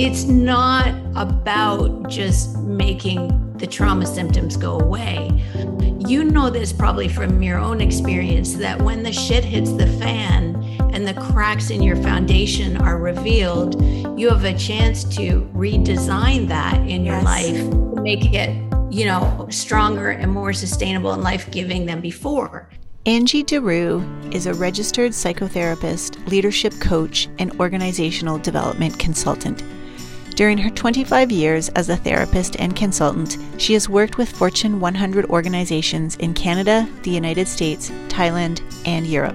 It's not about just making the trauma symptoms go away. You know this probably from your own experience, that when the shit hits the fan and the cracks in your foundation are revealed, you have a chance to redesign that in your life, make it, you know, stronger and more sustainable and life-giving than before. Angie Dairou is a registered psychotherapist, leadership coach, and organizational development consultant. During her 25 years as a therapist and consultant, she has worked with Fortune 100 organizations in Canada, the United States, Thailand, and Europe.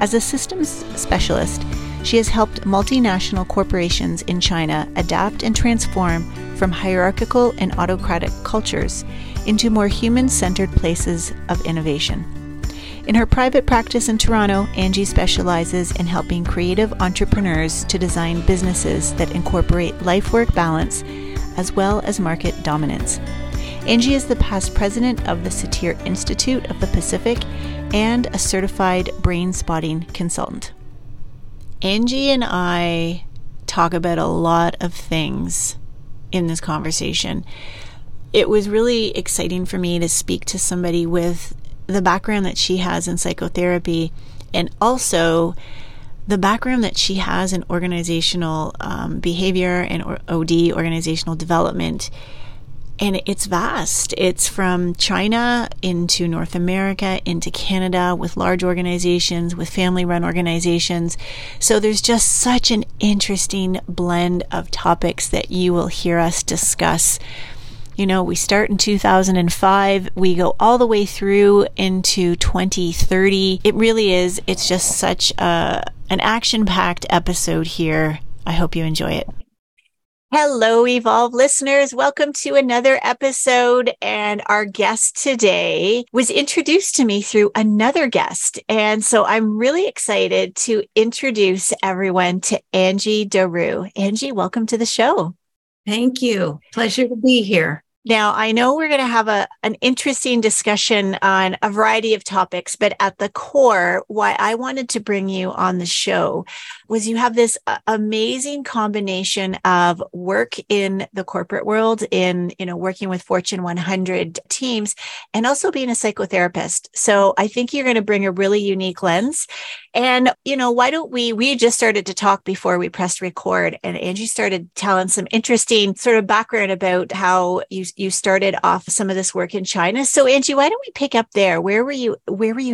As a systems specialist, she has helped multinational corporations in China adapt and transform from hierarchical and autocratic cultures into more human-centered places of innovation. In her private practice in Toronto, Angie specializes in helping creative entrepreneurs to design businesses that incorporate life-work balance as well as market dominance. Angie is the past president of the Satir Institute of the Pacific and a certified brain spotting consultant. Angie and I talk about a lot of things in this conversation. It was really exciting for me to speak to somebody with the background that she has in psychotherapy, and also the background that she has in organizational behavior and OD, organizational development. And it's vast. It's from China into North America, into Canada, with large organizations, with family-run organizations. So there's just such an interesting blend of topics that you will hear us discuss. You know, we start in 2005, we go all the way through into 2030. It really is, it's just such an action-packed episode here. I hope you enjoy it. Hello, Evolve listeners. Welcome to another episode. And our guest today was introduced to me through another guest. And so I'm really excited to introduce everyone to Angie Dairou. Angie, welcome to the show. Thank you. Pleasure to be here. Now, I know we're going to have an interesting discussion on a variety of topics, but at the core, why I wanted to bring you on the show was you have this amazing combination of work in the corporate world, in, you know, working with Fortune 100 teams, and also being a psychotherapist. So I think you're going to bring a really unique lens. And, you know, why don't we just started to talk before we pressed record, and Angie started telling some interesting sort of background about how you started off some of this work in China. So Angie, why don't we pick up there? Where were you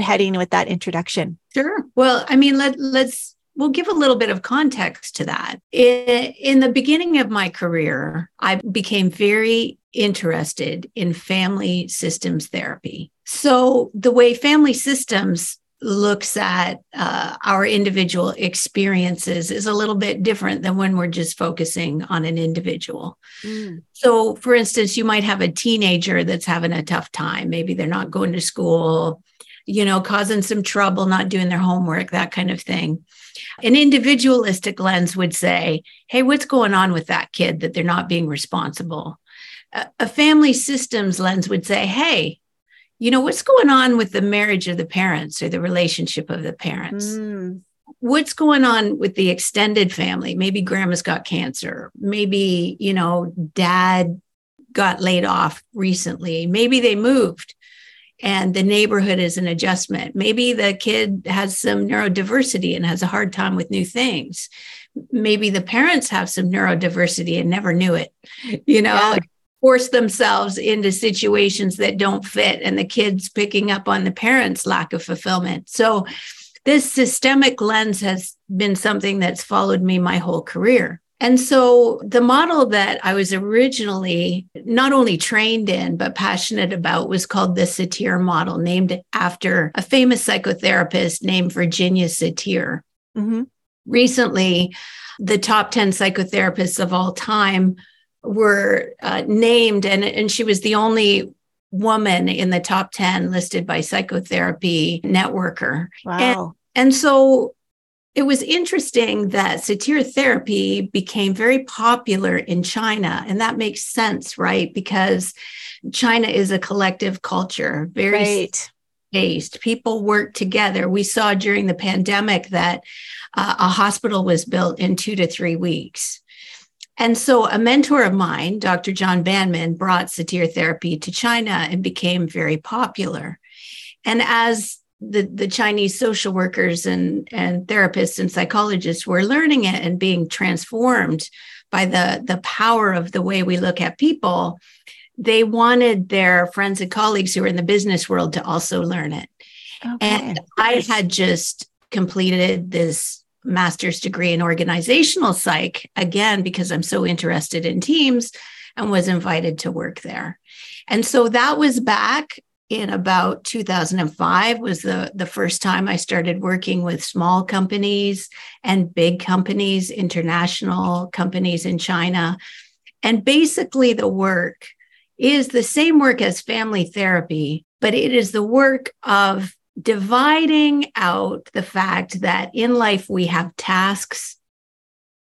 heading with that introduction? Sure. Well, I mean, we'll give a little bit of context to that. In the beginning of my career, I became very interested in family systems therapy. So the way family systems looks at our individual experiences is a little bit different than when we're just focusing on an individual. Mm. So for instance, you might have a teenager that's having a tough time. Maybe they're not going to school, you know, causing some trouble, not doing their homework, that kind of thing. An individualistic lens would say, hey, what's going on with that kid that they're not being responsible? A family systems lens would say, hey, you know, what's going on with the marriage of the parents or the relationship of the parents? Mm. What's going on with the extended family? Maybe grandma's got cancer. Maybe, you know, dad got laid off recently. Maybe they moved and the neighborhood is an adjustment. Maybe the kid has some neurodiversity and has a hard time with new things. Maybe the parents have some neurodiversity and never knew it, you know? Yeah. Force themselves into situations that don't fit, and the kids picking up on the parents' lack of fulfillment. So this systemic lens has been something that's followed me my whole career. And so the model that I was originally not only trained in, but passionate about was called the Satir model, named after a famous psychotherapist named Virginia Satir. Mm-hmm. Recently, the top 10 psychotherapists of all time were named, and she was the only woman in the top 10 listed by Psychotherapy Networker. Wow. And so it was interesting that satir therapy became very popular in China. And that makes sense, right? Because China is a collective culture, very based. People work together. We saw during the pandemic that a hospital was built in 2 to 3 weeks. And so a mentor of mine, Dr. John Vanman, brought satir therapy to China and became very popular. And as the Chinese social workers and therapists and psychologists were learning it and being transformed by the power of the way we look at people, they wanted their friends and colleagues who were in the business world to also learn it. Okay. And I had just completed this master's degree in organizational psych, again, because I'm so interested in teams, and was invited to work there. And so that was back in about 2005 was the first time I started working with small companies and big companies, international companies in China. And basically the work is the same work as family therapy, but it is the work of dividing out the fact that in life we have tasks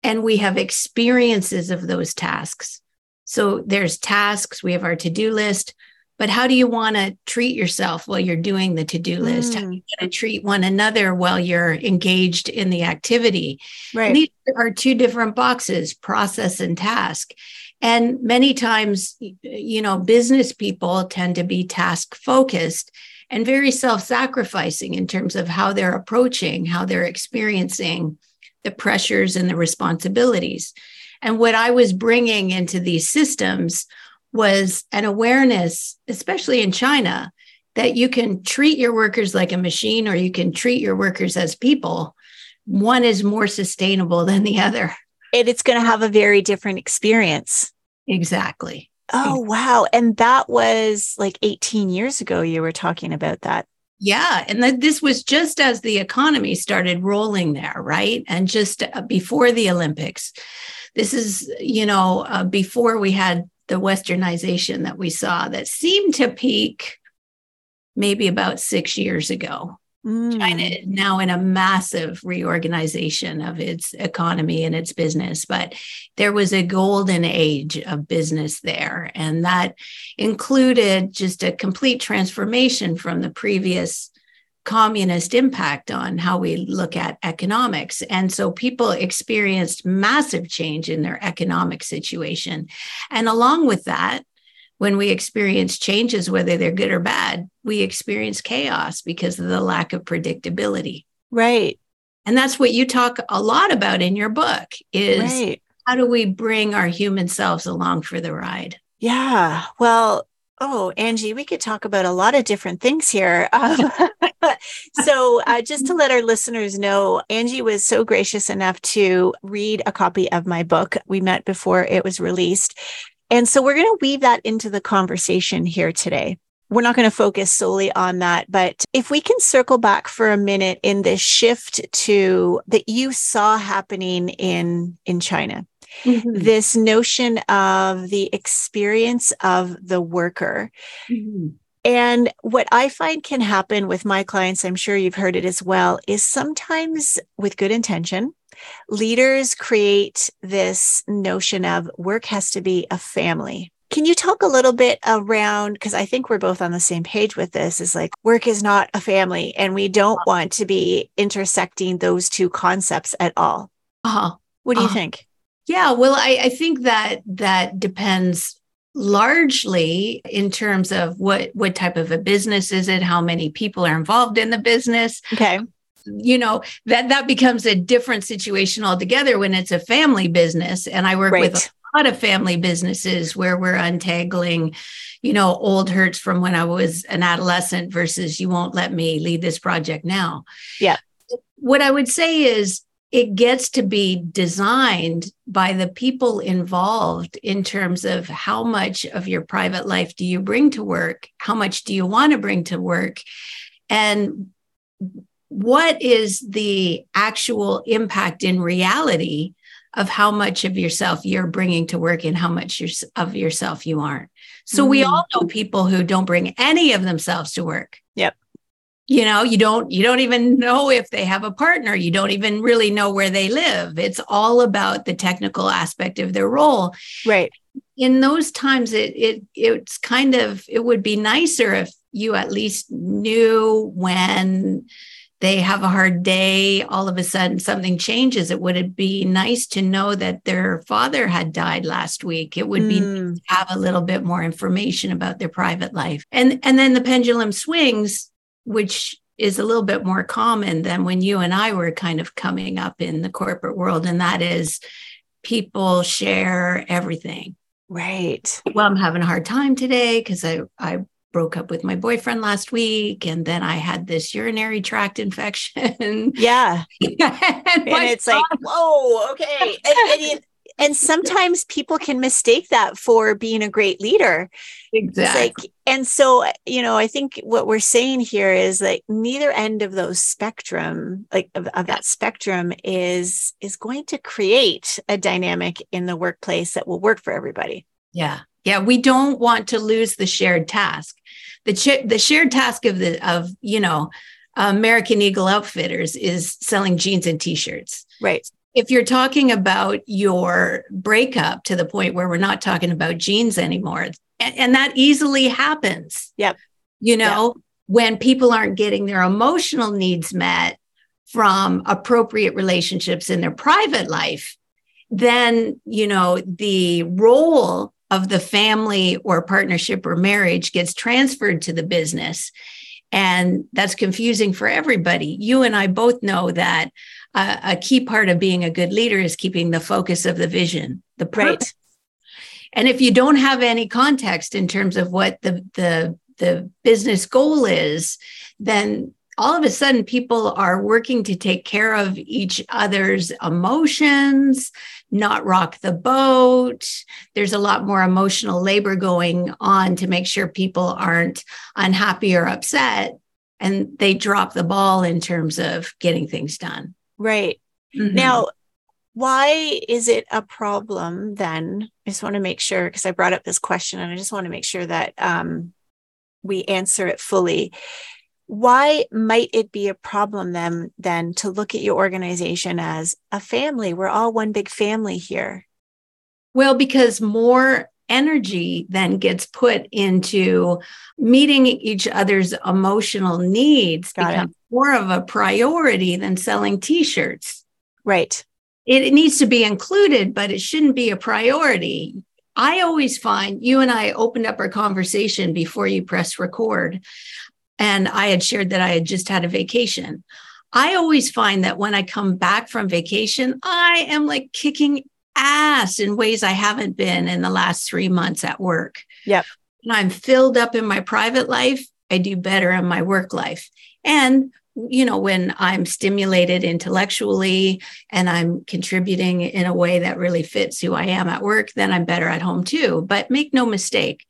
and we have experiences of those tasks. So there's tasks, we have our to-do list, but how do you want to treat yourself while you're doing the to-do list? How do you want to treat one another while you're engaged in the activity? Right. These are two different boxes, process and task. And many times, you know, business people tend to be task-focused and very self-sacrificing in terms of how they're approaching, how they're experiencing the pressures and the responsibilities. And what I was bringing into these systems was an awareness, especially in China, that you can treat your workers like a machine or you can treat your workers as people. One is more sustainable than the other. And it's going to have a very different experience. Exactly. Oh, wow. And that was like 18 years ago you were talking about that. Yeah. And this was just as the economy started rolling there, right? And just before the Olympics. This is, you know, before we had the westernization that we saw that seemed to peak maybe about 6 years ago. China now in a massive reorganization of its economy and its business, but there was a golden age of business there. And that included just a complete transformation from the previous communist impact on how we look at economics. And so people experienced massive change in their economic situation. And along with that, when we experience changes, whether they're good or bad, we experience chaos because of the lack of predictability. Right. And that's what you talk a lot about in your book is how do we bring our human selves along for the ride? Yeah. Well, Angie, we could talk about a lot of different things here. So just to let our listeners know, Angie was so gracious enough to read a copy of my book. We met before it was released. And so we're going to weave that into the conversation here today. We're not going to focus solely on that, but if we can circle back for a minute in this shift to that you saw happening in China, this notion of the experience of the worker. And what I find can happen with my clients, I'm sure you've heard it as well, is sometimes with good intention, leaders create this notion of work has to be a family. Can you talk a little bit around, because I think we're both on the same page with this, is like work is not a family and we don't want to be intersecting those two concepts at all. What do you think? Yeah, well, I think that depends largely in terms of what type of a business is it, how many people are involved in the business. Okay. You know, that becomes a different situation altogether when it's a family business. And I work with a lot of family businesses where we're untangling, you know, old hurts from when I was an adolescent versus you won't let me lead this project now. Yeah. What I would say is it gets to be designed by the people involved in terms of how much of your private life do you bring to work? How much do you want to bring to work? And what is the actual impact in reality of how much of yourself you're bringing to work and how much of yourself you aren't? So we all know people who don't bring any of themselves to work. Yep. You know, you don't even know if they have a partner. You don't even really know where they live. It's all about the technical aspect of their role. Right. In those times, it's kind of, it would be nicer if you at least knew when they have a hard day, all of a sudden something changes. It would be nice to know that their father had died last week. It would be nice to have a little bit more information about their private life. And then the pendulum swings, which is a little bit more common than when you and I were kind of coming up in the corporate world. And that is people share everything. Right. Well, I'm having a hard time today because I broke up with my boyfriend last week. And then I had this urinary tract infection. Yeah. and it's God. Like, whoa, okay. And sometimes people can mistake that for being a great leader. Exactly. It's like, and so, you know, I think what we're saying here is like neither end of those spectrum, like of that spectrum is going to create a dynamic in the workplace that will work for everybody. Yeah. Yeah, we don't want to lose the shared task, the shared task of you know American Eagle Outfitters is selling jeans and t-shirts. Right. If you're talking about your breakup to the point where we're not talking about jeans anymore, and that easily happens. Yep. You know, yep. When people aren't getting their emotional needs met from appropriate relationships in their private life, then you know the role of the family or partnership or marriage gets transferred to the business. And that's confusing for everybody. You and I both know that a key part of being a good leader is keeping the focus of the vision, the purpose. Right. And if you don't have any context in terms of what the business goal is, then all of a sudden people are working to take care of each other's emotions, not rock the boat. There's a lot more emotional labor going on to make sure people aren't unhappy or upset, and they drop the ball in terms of getting things done. Right. Mm-hmm. Now, why is it a problem then? I just want to make sure, because I brought up this question and I just want to make sure that we answer it fully. Why might it be a problem then to look at your organization as a family? We're all one big family here. Well, because more energy then gets put into meeting each other's emotional needs becomes more of a priority than selling t-shirts. Right. It needs to be included, but it shouldn't be a priority. I always find, you and I opened up our conversation before you press record, and I had shared that I had just had a vacation. I always find that when I come back from vacation, I am like kicking ass in ways I haven't been in the last 3 months at work. Yep. And I'm filled up in my private life. I do better in my work life. And, you know, when I'm stimulated intellectually and I'm contributing in a way that really fits who I am at work, then I'm better at home too. But make no mistake,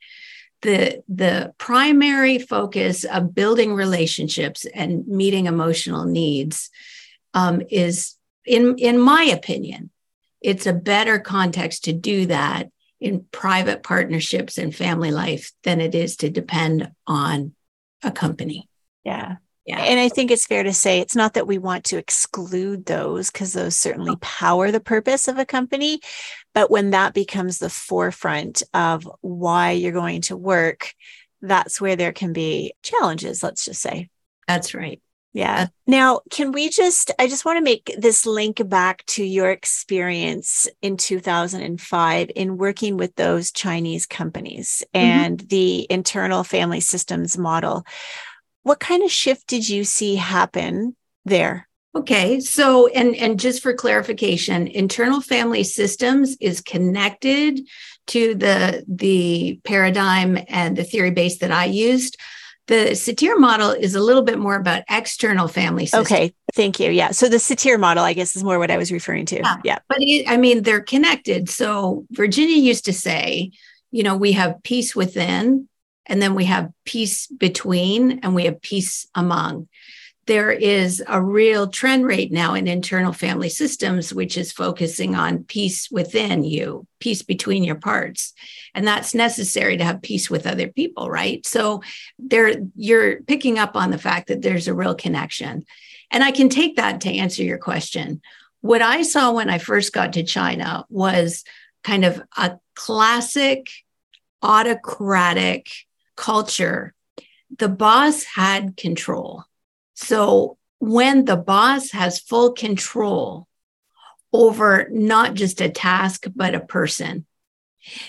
the primary focus of building relationships and meeting emotional needs is, in my opinion, it's a better context to do that in private partnerships and family life than it is to depend on a company. Yeah. Yeah. And I think it's fair to say it's not that we want to exclude those, because those certainly power the purpose of a company. But when that becomes the forefront of why you're going to work, that's where there can be challenges, let's just say. That's right. Yeah. Now, can we I just want to make this link back to your experience in 2005 in working with those Chinese companies and the internal family systems model. What kind of shift did you see happen there? Okay. So, and just for clarification, internal family systems is connected to the paradigm and the theory base that I used. The Satir model is a little bit more about external family systems. Okay. Thank you. Yeah. So the Satir model, I guess, is more what I was referring to. Yeah. But they're connected. So Virginia used to say, you know, we have peace within, and then we have peace between, and we have peace among. There is a real trend right now in internal family systems, which is focusing on peace within you, peace between your parts. And that's necessary to have peace with other people, right? So you're picking up on the fact that there's a real connection. And I can take that to answer your question. What I saw when I first got to China was kind of a classic autocratic culture. The boss had control. So when the boss has full control over not just a task, but a person,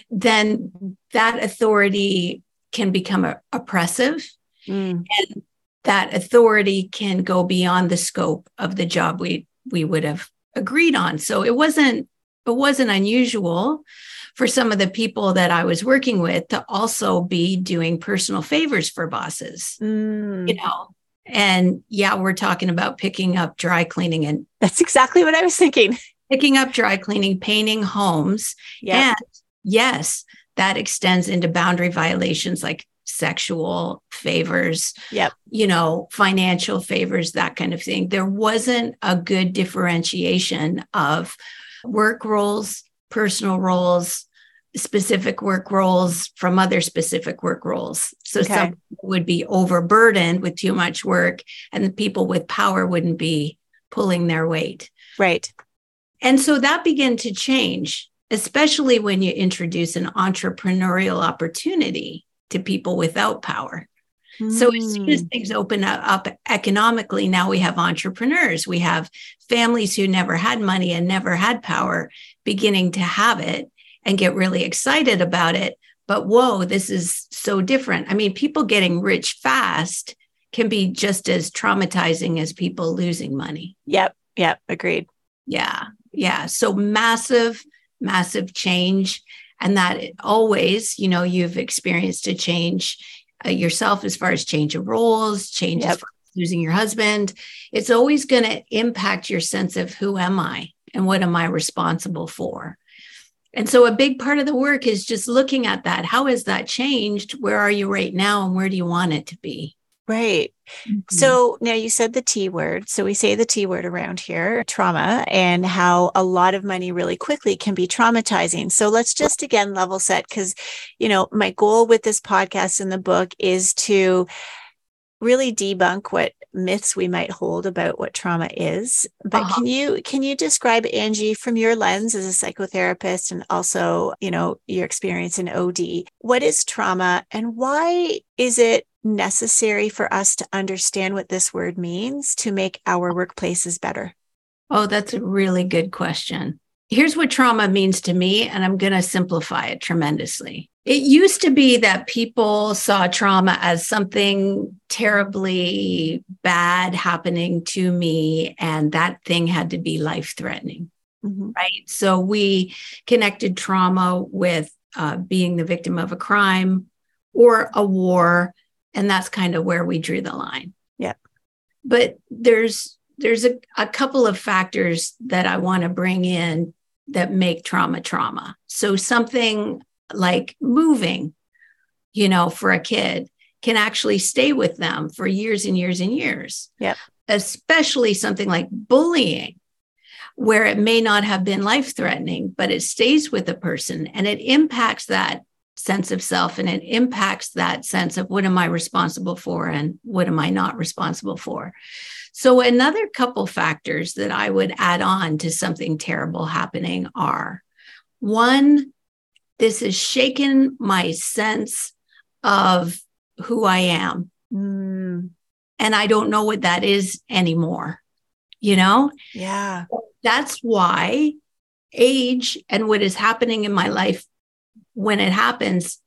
then that authority can become oppressive. Mm. And that authority can go beyond the scope of the job we would have agreed on. So it wasn't unusual for some of the people that I was working with to also be doing personal favors for bosses, you know. And yeah, we're talking about picking up dry cleaning, and that's exactly what I was thinking. Picking up dry cleaning, painting homes. Yep. And yes, that extends into boundary violations like sexual favors, yep, you know, financial favors, that kind of thing. There wasn't a good differentiation of work roles, personal roles, specific work roles from other specific work roles. So okay, some would be overburdened with too much work, and the people with power wouldn't be pulling their weight. Right. And so that began to change, especially when you introduce an entrepreneurial opportunity to people without power. So as soon as things open up economically, now we have entrepreneurs, we have families who never had money and never had power beginning to have it and get really excited about it. But whoa, this is so different. I mean, people getting rich fast can be just as traumatizing as people losing money. Yep. Yep. Agreed. Yeah. Yeah. So massive, massive change. And that always, you know, you've experienced a change yourself as far as change of roles, change as far as losing your husband. It's always going to impact your sense of who am I and what am I responsible for? And so a big part of the work is just looking at that. How has that changed? Where are you right now? And where do you want it to be? Right. Mm-hmm. So now you said the T word. So we say the T word around here, trauma, and how a lot of money really quickly can be traumatizing. So let's just again level set, because, you know, my goal with this podcast and the book is to really debunk what myths we might hold about what trauma is. But can you describe, Angie, from your lens as a psychotherapist and also, you know, your experience in OD, what is trauma and why is it necessary for us to understand what this word means to make our workplaces better? Oh, that's a really good question. Here's what trauma means to me, and I'm going to simplify it tremendously. It used to be that people saw trauma as something terribly bad happening to me, and that thing had to be life-threatening, right? So we connected trauma with being the victim of a crime or a war, and that's kind of where we drew the line. Yeah. But there's a couple of factors that I want to bring in that make trauma trauma. So something like moving, you know, for a kid can actually stay with them for years and years and years. Yeah. Especially something like bullying, where it may not have been life-threatening, but it stays with a person and it impacts that sense of self and it impacts that sense of what am I responsible for and what am I not responsible for. So another couple factors that I would add on to something terrible happening are, one, this has shaken my sense of who I am. And I don't know what that is anymore, you know? Yeah. That's why age and what is happening in my life when it happens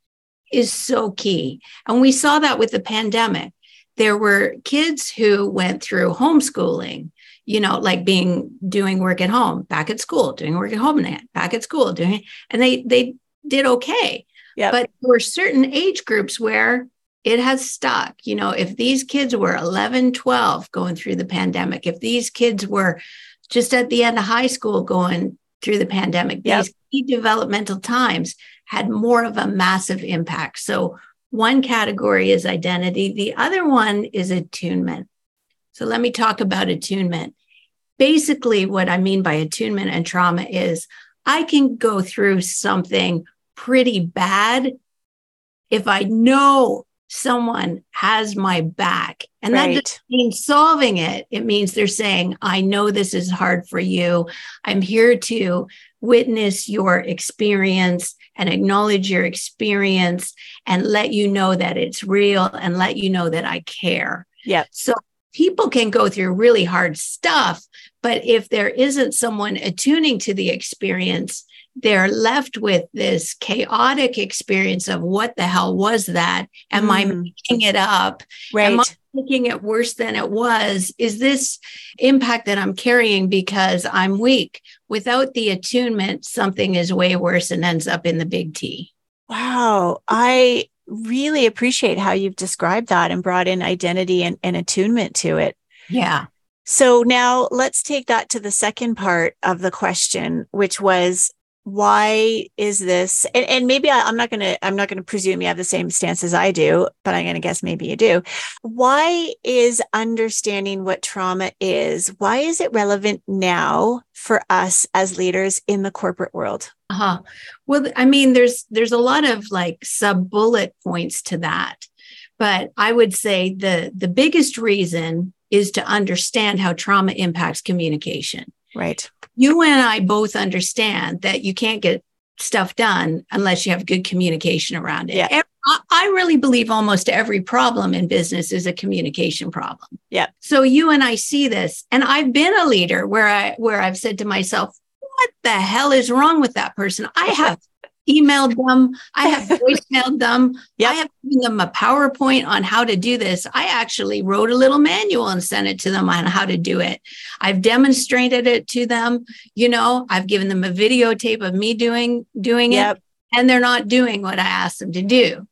is so key. And we saw that with the pandemic. There were kids who went through homeschooling, you know, like doing work at home, back at school, doing work at home, back at school, and they did okay. Yep. But there were certain age groups where it has stuck. You know, if these kids were 11, 12 going through the pandemic, if these kids were just at the end of high school going through the pandemic, these key developmental times had more of a massive impact. So one category is identity. The other one is attunement. So let me talk about attunement. Basically, what I mean by attunement and trauma is I can go through something pretty bad if I know someone has my back. And that doesn't mean solving it. It means they're saying, I know this is hard for you. I'm here to witness your experience and acknowledge your experience and let you know that it's real and let you know that I care. Yeah. So people can go through really hard stuff, but if there isn't someone attuning to the experience, they're left with this chaotic experience of what the hell was that? Am I making it up? Right. Am I making it worse than it was? Is this impact that I'm carrying because I'm weak? Without the attunement, something is way worse and ends up in the big T. Wow. I really appreciate how you've described that and brought in identity and attunement to it. Yeah. So now let's take that to the second part of the question, which was, why is this? And maybe I'm not going to presume you have the same stance as I do, but I'm going to guess maybe you do. Why is understanding what trauma is? Why is it relevant now for us as leaders in the corporate world? Uh-huh. Well, I mean, there's a lot of like sub bullet points to that, but I would say the biggest reason is to understand how trauma impacts communication. Right. You and I both understand that you can't get stuff done unless you have good communication around it. Yeah. I really believe almost every problem in business is a communication problem. Yeah. So you and I see this, and I've been a leader where I've said to myself, what the hell is wrong with that person? I have emailed them. I have voicemailed them. Yep. I have given them a PowerPoint on how to do this. I actually wrote a little manual and sent it to them on how to do it. I've demonstrated it to them. You know, I've given them a videotape of me doing yep. it, and they're not doing what I asked them to do.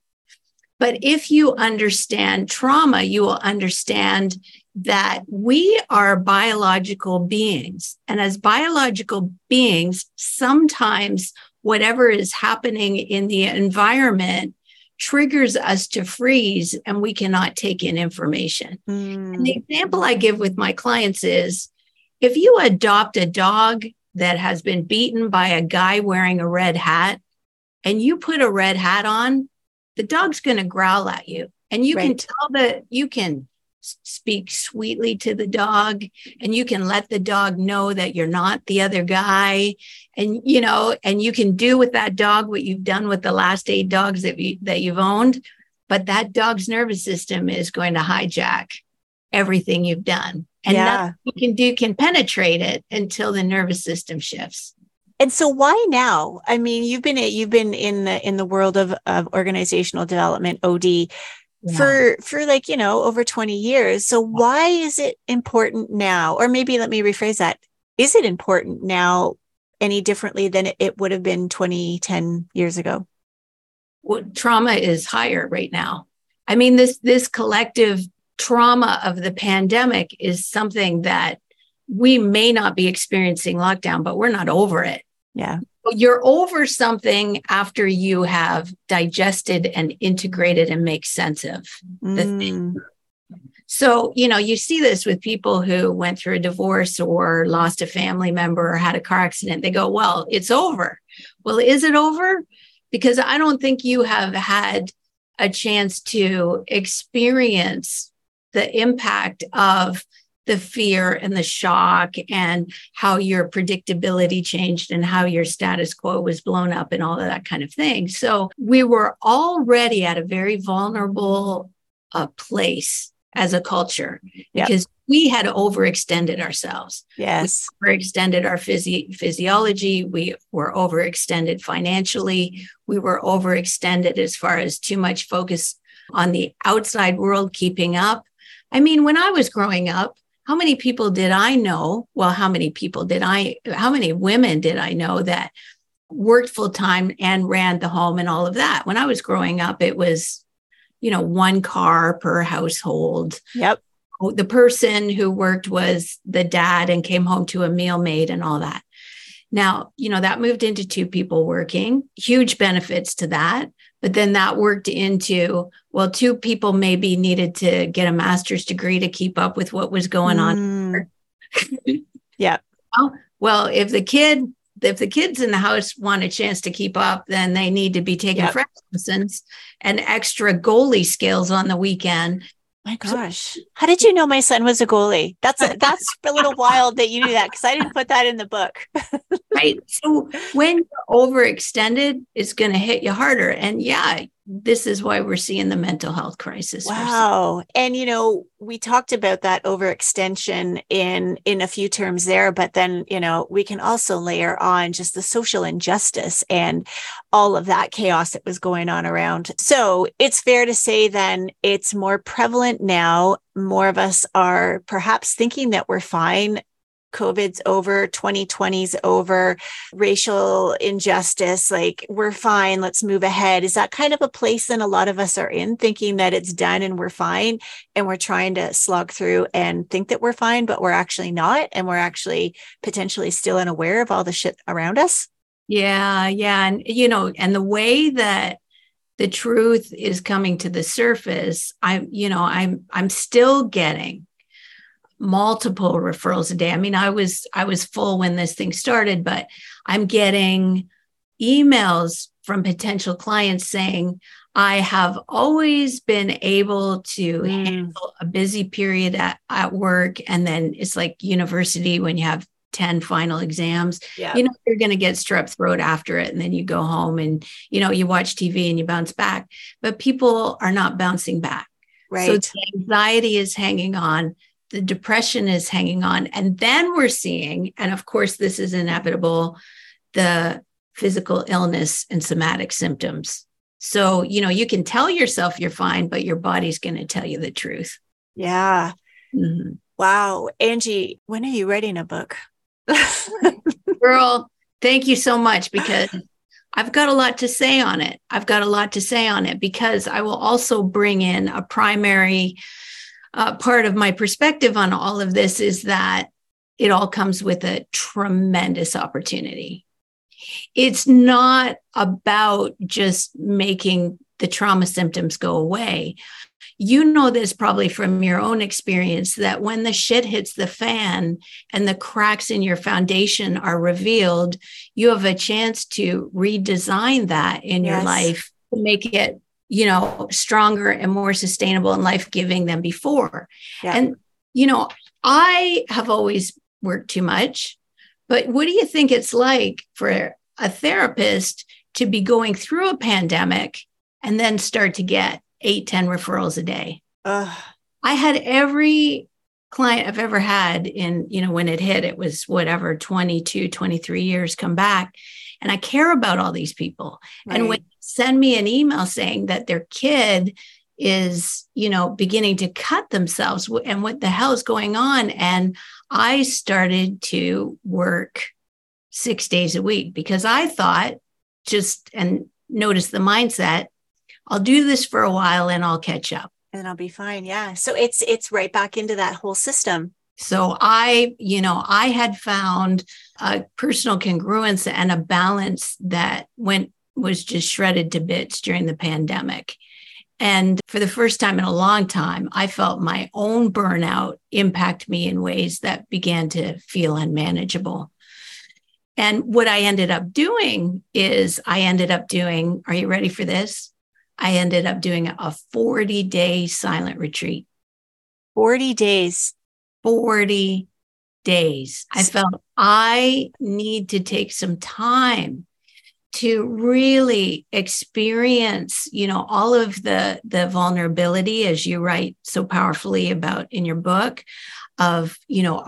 But if you understand trauma, you will understand that we are biological beings. And as biological beings, sometimes whatever is happening in the environment triggers us to freeze, and we cannot take in information. Mm. And the example I give with my clients is, if you adopt a dog that has been beaten by a guy wearing a red hat, and you put a red hat on, the dog's going to growl at you. And you right. can tell that you can speak sweetly to the dog, and you can let the dog know that you're not the other guy. And, you know, and you can do with that dog what you've done with the last 8 dogs that you've owned, but that dog's nervous system is going to hijack everything you've done. And yeah. nothing you can do can penetrate it until the nervous system shifts. And so why now? I mean, you've been in the world of organizational development, OD, yeah. for like, you know, over 20 years. So why is it important now? Or maybe let me rephrase that. Is it important now any differently than it would have been 10 years ago? Well, trauma is higher right now. I mean, this collective trauma of the pandemic is something that we may not be experiencing lockdown, but we're not over it. Yeah. You're over something after you have digested and integrated and make sense of the thing. So, you know, you see this with people who went through a divorce or lost a family member or had a car accident. They go, well, it's over. Well, is it over? Because I don't think you have had a chance to experience the impact of the fear and the shock and how your predictability changed and how your status quo was blown up and all of that kind of thing. So we were already at a very vulnerable place as a culture yep. because we had overextended ourselves. Yes. We overextended our physiology. We were overextended financially. We were overextended as far as too much focus on the outside world keeping up. I mean, when I was growing up, how many people did I know? Well, how many women did I know that worked full time and ran the home and all of that? When I was growing up, it was, you know, one car per household. Yep. The person who worked was the dad and came home to a meal made and all that. Now, you know, that moved into 2 people working, huge benefits to that. But then that worked into, well, 2 people maybe needed to get a master's degree to keep up with what was going on. yeah. Well, if the kids in the house want a chance to keep up, then they need to be taking yep. French lessons and extra goalie skills on the weekend. My gosh. How did you know my son was a goalie? That's a little wild that you knew that, because I didn't put that in the book. Right. So when you're overextended, it's going to hit you harder. And yeah, this is why we're seeing the mental health crisis. Wow. And, you know, we talked about that overextension in a few terms there, but then, you know, we can also layer on just the social injustice and all of that chaos that was going on around. So it's fair to say then it's more prevalent now. More of us are perhaps thinking that we're fine. COVID's over, 2020's over, racial injustice, like we're fine, let's move ahead. Is that kind of a place that a lot of us are in, thinking that it's done and we're fine, and we're trying to slog through and think that we're fine, but we're actually not, and we're actually potentially still unaware of all the shit around us? Yeah. And, you know, and the way that the truth is coming to the surface, I'm still getting multiple referrals a day. I mean, I was full when this thing started, but I'm getting emails from potential clients saying, I have always been able to handle a busy period at work. And then it's like university when you have 10 final exams, you know, you're going to get strep throat after it. And then you go home and, you know, you watch TV and you bounce back, but people are not bouncing back. Right. So the anxiety is hanging on. The depression is hanging on. And then we're seeing, and of course, this is inevitable, the physical illness and somatic symptoms. So, you know, you can tell yourself you're fine, but your body's going to tell you the truth. Yeah. Mm-hmm. Wow. Angie, when are you writing a book? Girl, thank you so much, because I've got a lot to say on it. Because I will also bring in a primary part of my perspective on all of this is that it all comes with a tremendous opportunity. It's not about just making the trauma symptoms go away. You know this probably from your own experience, that when the shit hits the fan and the cracks in your foundation are revealed, you have a chance to redesign that in your life to make it, you know, stronger and more sustainable and life-giving than before. Yeah. And, you know, I have always worked too much, but what do you think it's like for a therapist to be going through a pandemic and then start to get 8-10 referrals a day? I had every client I've ever had in, you know, when it hit, it was whatever, 22, 23 years come back. And I care about all these people. Right. And when send me an email saying that their kid is, you know, beginning to cut themselves and what the hell is going on. And I started to work 6 days a week because I thought, just, and notice the mindset, I'll do this for a while and I'll catch up. And I'll be fine. Yeah. So it's right back into that whole system. So I had found a personal congruence and a balance that was just shredded to bits during the pandemic. And for the first time in a long time, I felt my own burnout impact me in ways that began to feel unmanageable. And what I ended up doing is are you ready for this? I ended up doing a 40-day silent retreat. 40 days. I felt I need to take some time to really experience, you know, all of the vulnerability, as you write so powerfully about in your book, of, you know,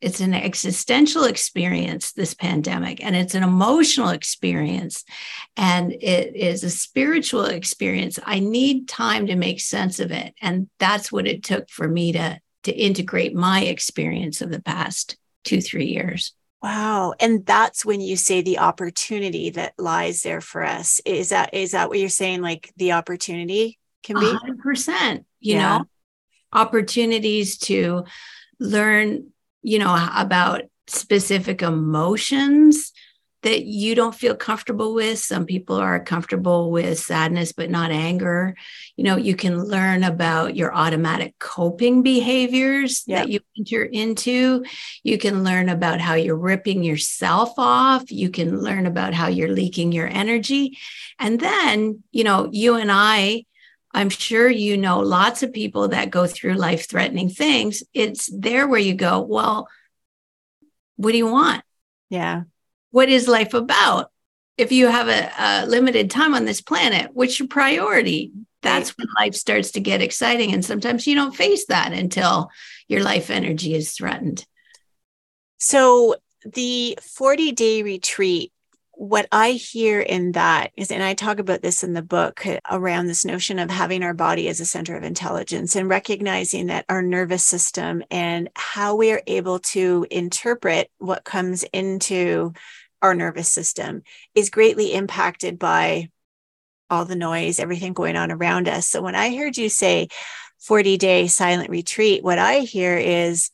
it's an existential experience, this pandemic, and it's an emotional experience, and it is a spiritual experience. I need time to make sense of it. And that's what it took for me to integrate my experience of the past 2-3 years. Wow. And that's when you say the opportunity that lies there for us. Is that what you're saying? Like the opportunity can be 100%, you know, opportunities to learn, you know, about specific emotions that you don't feel comfortable with. Some people are comfortable with sadness, but not anger. You know, you can learn about your automatic coping behaviors that you enter into. You can learn about how you're ripping yourself off. You can learn about how you're leaking your energy. And then, you know, you and I'm sure you know lots of people that go through life-threatening things. It's there where you go, well, what do you want? Yeah. What is life about? if you have a limited time on this planet, what's your priority? That's when life starts to get exciting. And sometimes you don't face that until your life energy is threatened. So the 40-day retreat, what I hear in that is, and I talk about this in the book around this notion of having our body as a center of intelligence and recognizing that our nervous system and how we are able to interpret what comes into our nervous system is greatly impacted by all the noise, everything going on around us. So when I heard you say 40-day silent retreat, what I hear is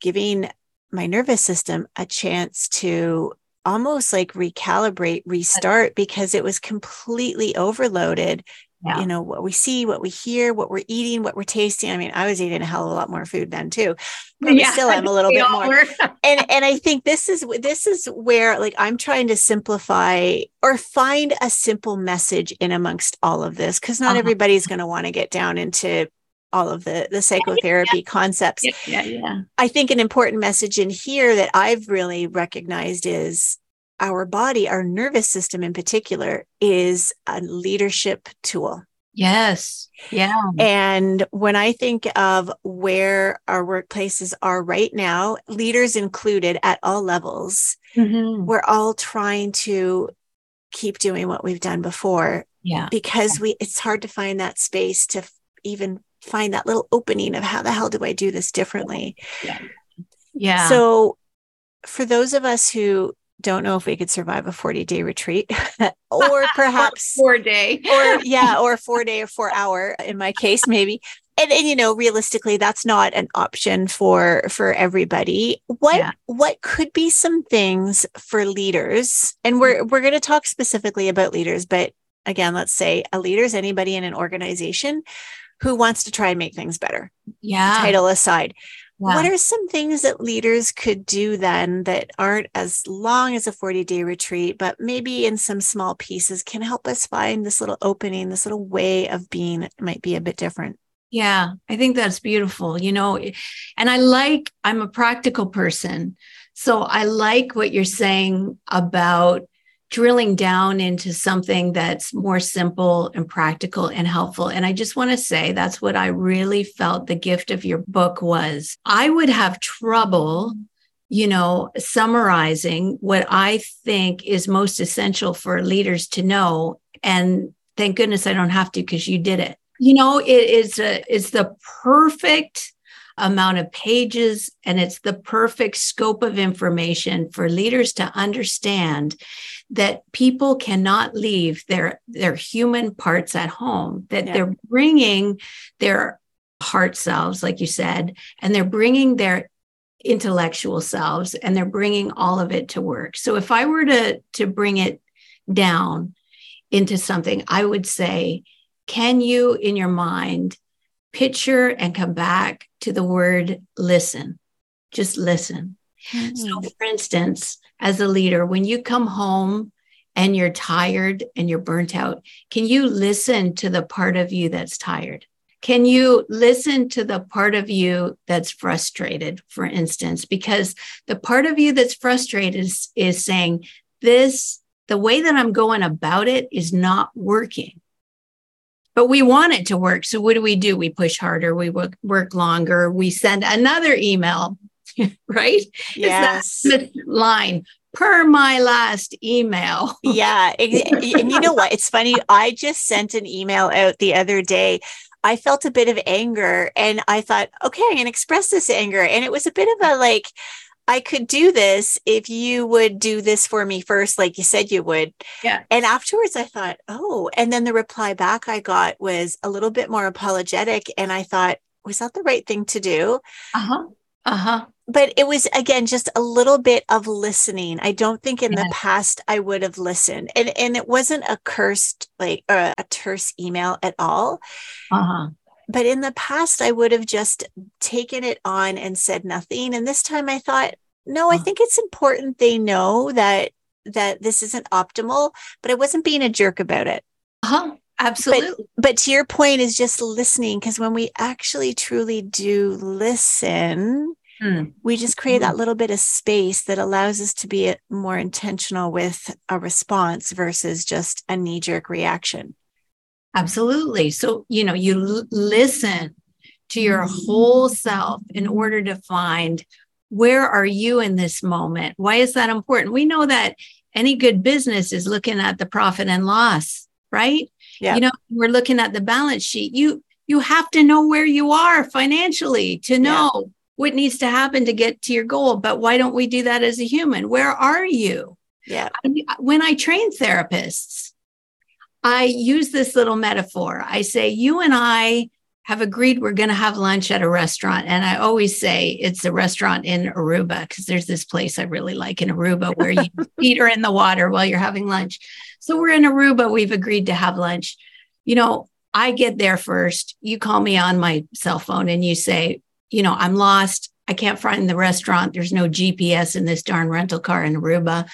giving my nervous system a chance to almost like recalibrate, restart, because it was completely overloaded. Yeah. You know, what we see, what we hear, what we're eating, what we're tasting. I mean, I was eating a hell of a lot more food then too, but yeah, still I'm a little bit more. And I think this is where like I'm trying to simplify or find a simple message in amongst all of this, because not everybody's going to want to get down into all of the psychotherapy concepts. Yeah. I think an important message in here that I've really recognized is our body, our nervous system in particular, is a leadership tool. Yes. Yeah. And when I think of where our workplaces are right now, leaders included at all levels, we're all trying to keep doing what we've done before. Yeah. Because it's hard to find that space to even find that little opening of how the hell do I do this differently? Yeah. So for those of us who don't know if we could survive a 40-day retreat or perhaps 4-day or 4-day or 4-hour in my case, maybe. And, you know, realistically, that's not an option for everybody. What could be some things for leaders? And we're going to talk specifically about leaders, but again, let's say a leader is anybody in an organization who wants to try and make things better. Yeah. Title aside. Yeah. What are some things that leaders could do then that aren't as long as a 40-day retreat, but maybe in some small pieces can help us find this little opening, this little way of being that might be a bit different? Yeah, I think that's beautiful. You know, and I'm a practical person. So I like what you're saying about drilling down into something that's more simple and practical and helpful. And I just want to say that's what I really felt the gift of your book was. I would have trouble, you know, summarizing what I think is most essential for leaders to know. And thank goodness I don't have to, because you did it. You know, it's the perfect amount of pages, and it's the perfect scope of information for leaders to understand that people cannot leave their human parts at home, that they're bringing their heart selves, like you said, and they're bringing their intellectual selves, and they're bringing all of it to work. So if I were to bring it down into something, I would say, can you in your mind picture and come back to the word listen? Just listen. Mm-hmm. So for instance, as a leader, when you come home and you're tired and you're burnt out, can you listen to the part of you that's tired? Can you listen to the part of you that's frustrated, for instance? Because the part of you that's frustrated is saying, the way that I'm going about it is not working. But we want it to work. So what do? We push harder. We work longer. We send another email, right? Yes. It's that line, per my last email. Yeah. And you know what? It's funny. I just sent an email out the other day. I felt a bit of anger and I thought, okay, I'm going to express this anger. And it was a bit of a like, I could do this if you would do this for me first, like you said you would. Yeah. And afterwards I thought, oh, and then the reply back I got was a little bit more apologetic. And I thought, was that the right thing to do? But it was, again, just a little bit of listening. I don't think in the past I would have listened. And it wasn't a terse email at all. But in the past, I would have just taken it on and said nothing. And this time I thought, no, I think it's important they know that this isn't optimal, but I wasn't being a jerk about it. Absolutely. But to your point is just listening, because when we actually truly do listen, We just create that little bit of space that allows us to be more intentional with a response versus just a knee-jerk reaction. Absolutely. So, you know, you listen to your whole self in order to find, where are you in this moment? Why is that important? We know that any good business is looking at the profit and loss, right? Yeah. You know, we're looking at the balance sheet. You have to know where you are financially to know what needs to happen to get to your goal. But why don't we do that as a human? Where are you? Yeah. When I train therapists, I use this little metaphor. I say, you and I have agreed we're going to have lunch at a restaurant. And I always say it's a restaurant in Aruba, because there's this place I really like in Aruba where you eat or in the water while you're having lunch. So we're in Aruba. We've agreed to have lunch. You know, I get there first. You call me on my cell phone and you say, you know, I'm lost. I can't find the restaurant. There's no GPS in this darn rental car in Aruba.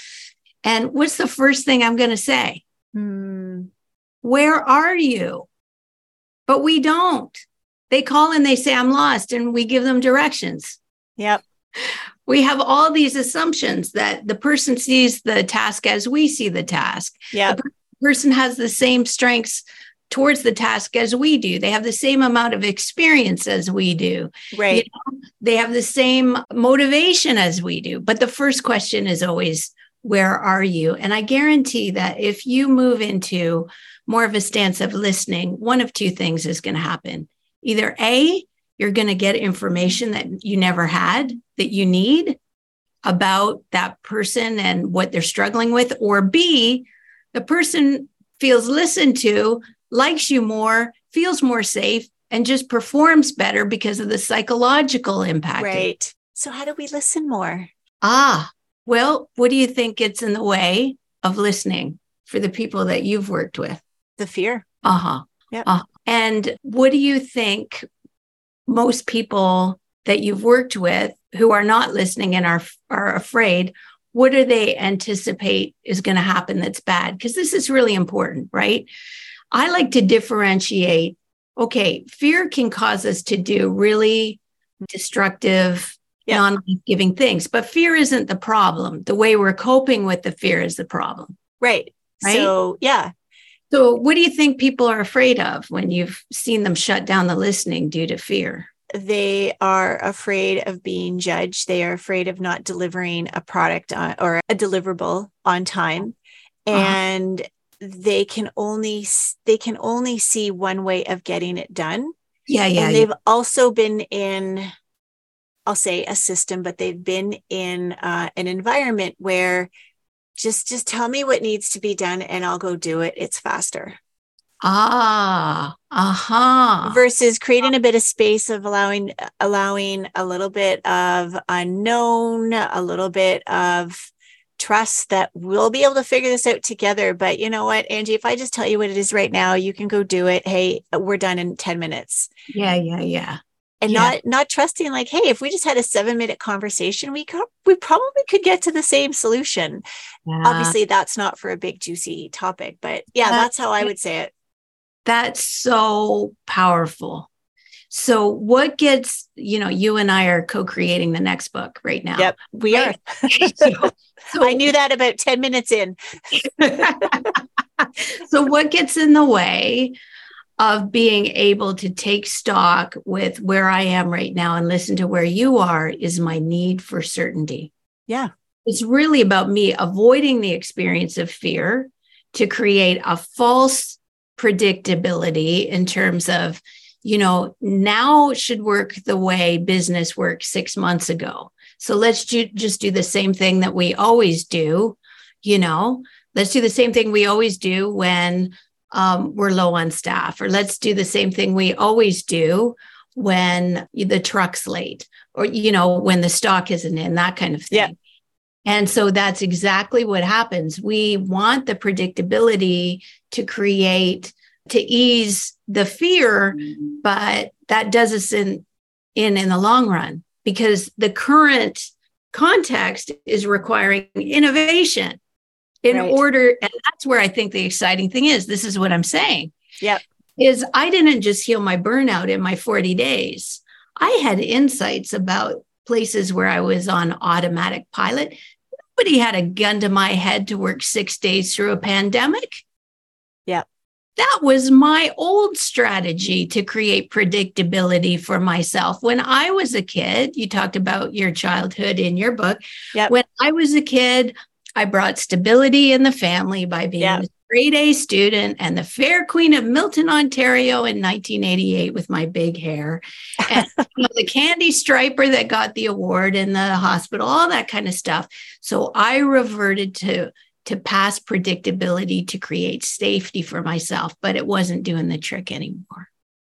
And what's the first thing I'm going to say? Where are you? But we don't. They call and they say, I'm lost, and we give them directions. Yep. We have all these assumptions that the person sees the task as we see the task. Yeah. The person has the same strengths towards the task as we do. They have the same amount of experience as we do. Right. You know, they have the same motivation as we do. But the first question is always, where are you? And I guarantee that if you move into more of a stance of listening, one of two things is going to happen. Either A, you're going to get information that you never had, that you need about that person and what they're struggling with, or B, the person feels listened to, likes you more, feels more safe, and just performs better because of the psychological impact. Right. So how do we listen more? Well, what do you think gets in the way of listening for the people that you've worked with? The fear. And what do you think most people that you've worked with who are not listening and are afraid, what do they anticipate is going to happen that's bad? Because this is really important, right? I like to differentiate. Okay, fear can cause us to do really destructive, non-life-giving things, but fear isn't the problem. The way we're coping with the fear is the problem. Right. So, So what do you think people are afraid of when you've seen them shut down the listening due to fear? They are afraid of being judged. They are afraid of not delivering a product or a deliverable on time. And they can only see one way of getting it done. And they've also been in, I'll say a system, but they've been in an environment where just tell me what needs to be done and I'll go do it. It's faster. Versus creating a bit of space of allowing a little bit of unknown, a little bit of trust that we'll be able to figure this out together. But you know what, Angie, if I just tell you what it is right now, you can go do it. Hey, we're done in 10 minutes. And not trusting, like, hey, if we just had a 7-minute conversation, we probably could get to the same solution. Obviously, that's not for a big, juicy topic, but that's how I would say it. That's so powerful. So what gets, you know, you and I are co-creating the next book right now. Yep, we are. So I knew that about 10 minutes in. So what gets in the way of being able to take stock with where I am right now and listen to where you are is my need for certainty. Yeah. It's really about me avoiding the experience of fear to create a false predictability in terms of, you know, now should work the way business worked 6 months ago. So let's just do the same thing that we always do. You know, let's do the same thing we always do when we're low on staff, or let's do the same thing we always do when the truck's late, or, you know, when the stock isn't in, that kind of thing. Yeah. And so that's exactly what happens. We want the predictability to ease the fear, but that does us in the long run, because the current context is requiring innovation. In order, and that's where I think the exciting thing is, this is what I'm saying, is I didn't just heal my burnout in my 40 days. I had insights about places where I was on automatic pilot. Nobody had a gun to my head to work 6 days through a pandemic. Yeah. That was my old strategy to create predictability for myself. When I was a kid, you talked about your childhood in your book. Yep. When I was a kid, I brought stability in the family by being a grade A student and the fair queen of Milton, Ontario in 1988 with my big hair and the candy striper that got the award in the hospital, all that kind of stuff. So I reverted to past predictability to create safety for myself, but it wasn't doing the trick anymore.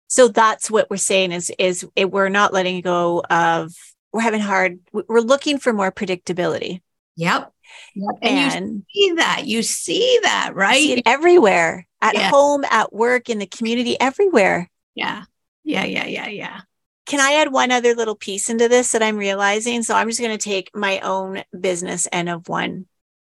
So that's what we're saying is we're not letting go of, we're looking for more predictability. Yep. Yep. And you see that, right? See it everywhere, at home, at work, in the community, everywhere. Yeah. Can I add one other little piece into this that I'm realizing? So I'm just going to take my own business N of one.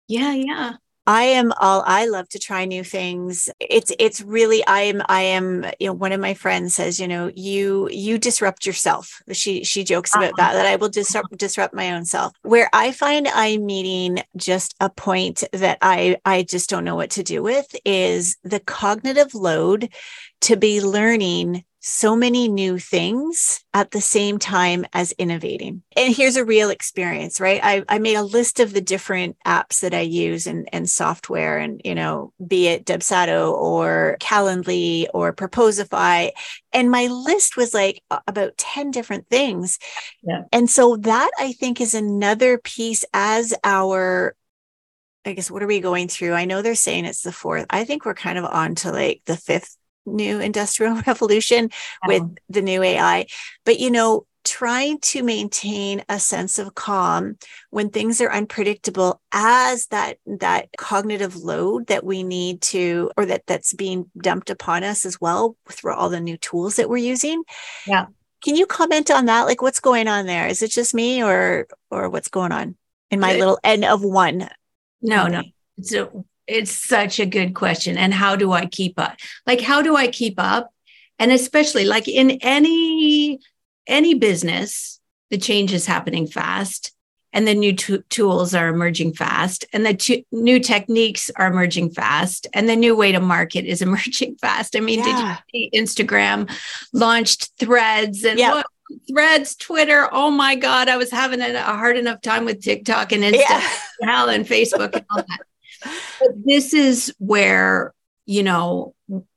Yeah. I love to try new things. It's really, I am, you know, one of my friends says, you know, you disrupt yourself. She jokes about that I will disrupt my own self, where I find I'm meeting just a point that I just don't know what to do with is the cognitive load to be learning so many new things at the same time as innovating. And here's a real experience, right? I made a list of the different apps that I use and software and, you know, be it Dubsado or Calendly or Proposify. And my list was like about 10 different things. Yeah. And so that I think is another piece as our, I guess, what are we going through? I know they're saying it's the fourth. I think we're kind of on to like the fifth new industrial revolution with the new AI, but you know, trying to maintain a sense of calm when things are unpredictable as that cognitive load that we need to, or that's being dumped upon us as well through all the new tools that we're using. Yeah. Can you comment on that? Like what's going on there? Is it just me or what's going on in my little N of one? No. It's such a good question. And how do I keep up? Like, how do I keep up? And especially like in any business, the change is happening fast and the new tools are emerging fast and the new techniques are emerging fast and the new way to market is emerging fast. I mean, did you see Instagram launched Threads and Threads, Twitter? Oh my God, I was having a hard enough time with TikTok and Instagram and Facebook and all that. But this is where, you know,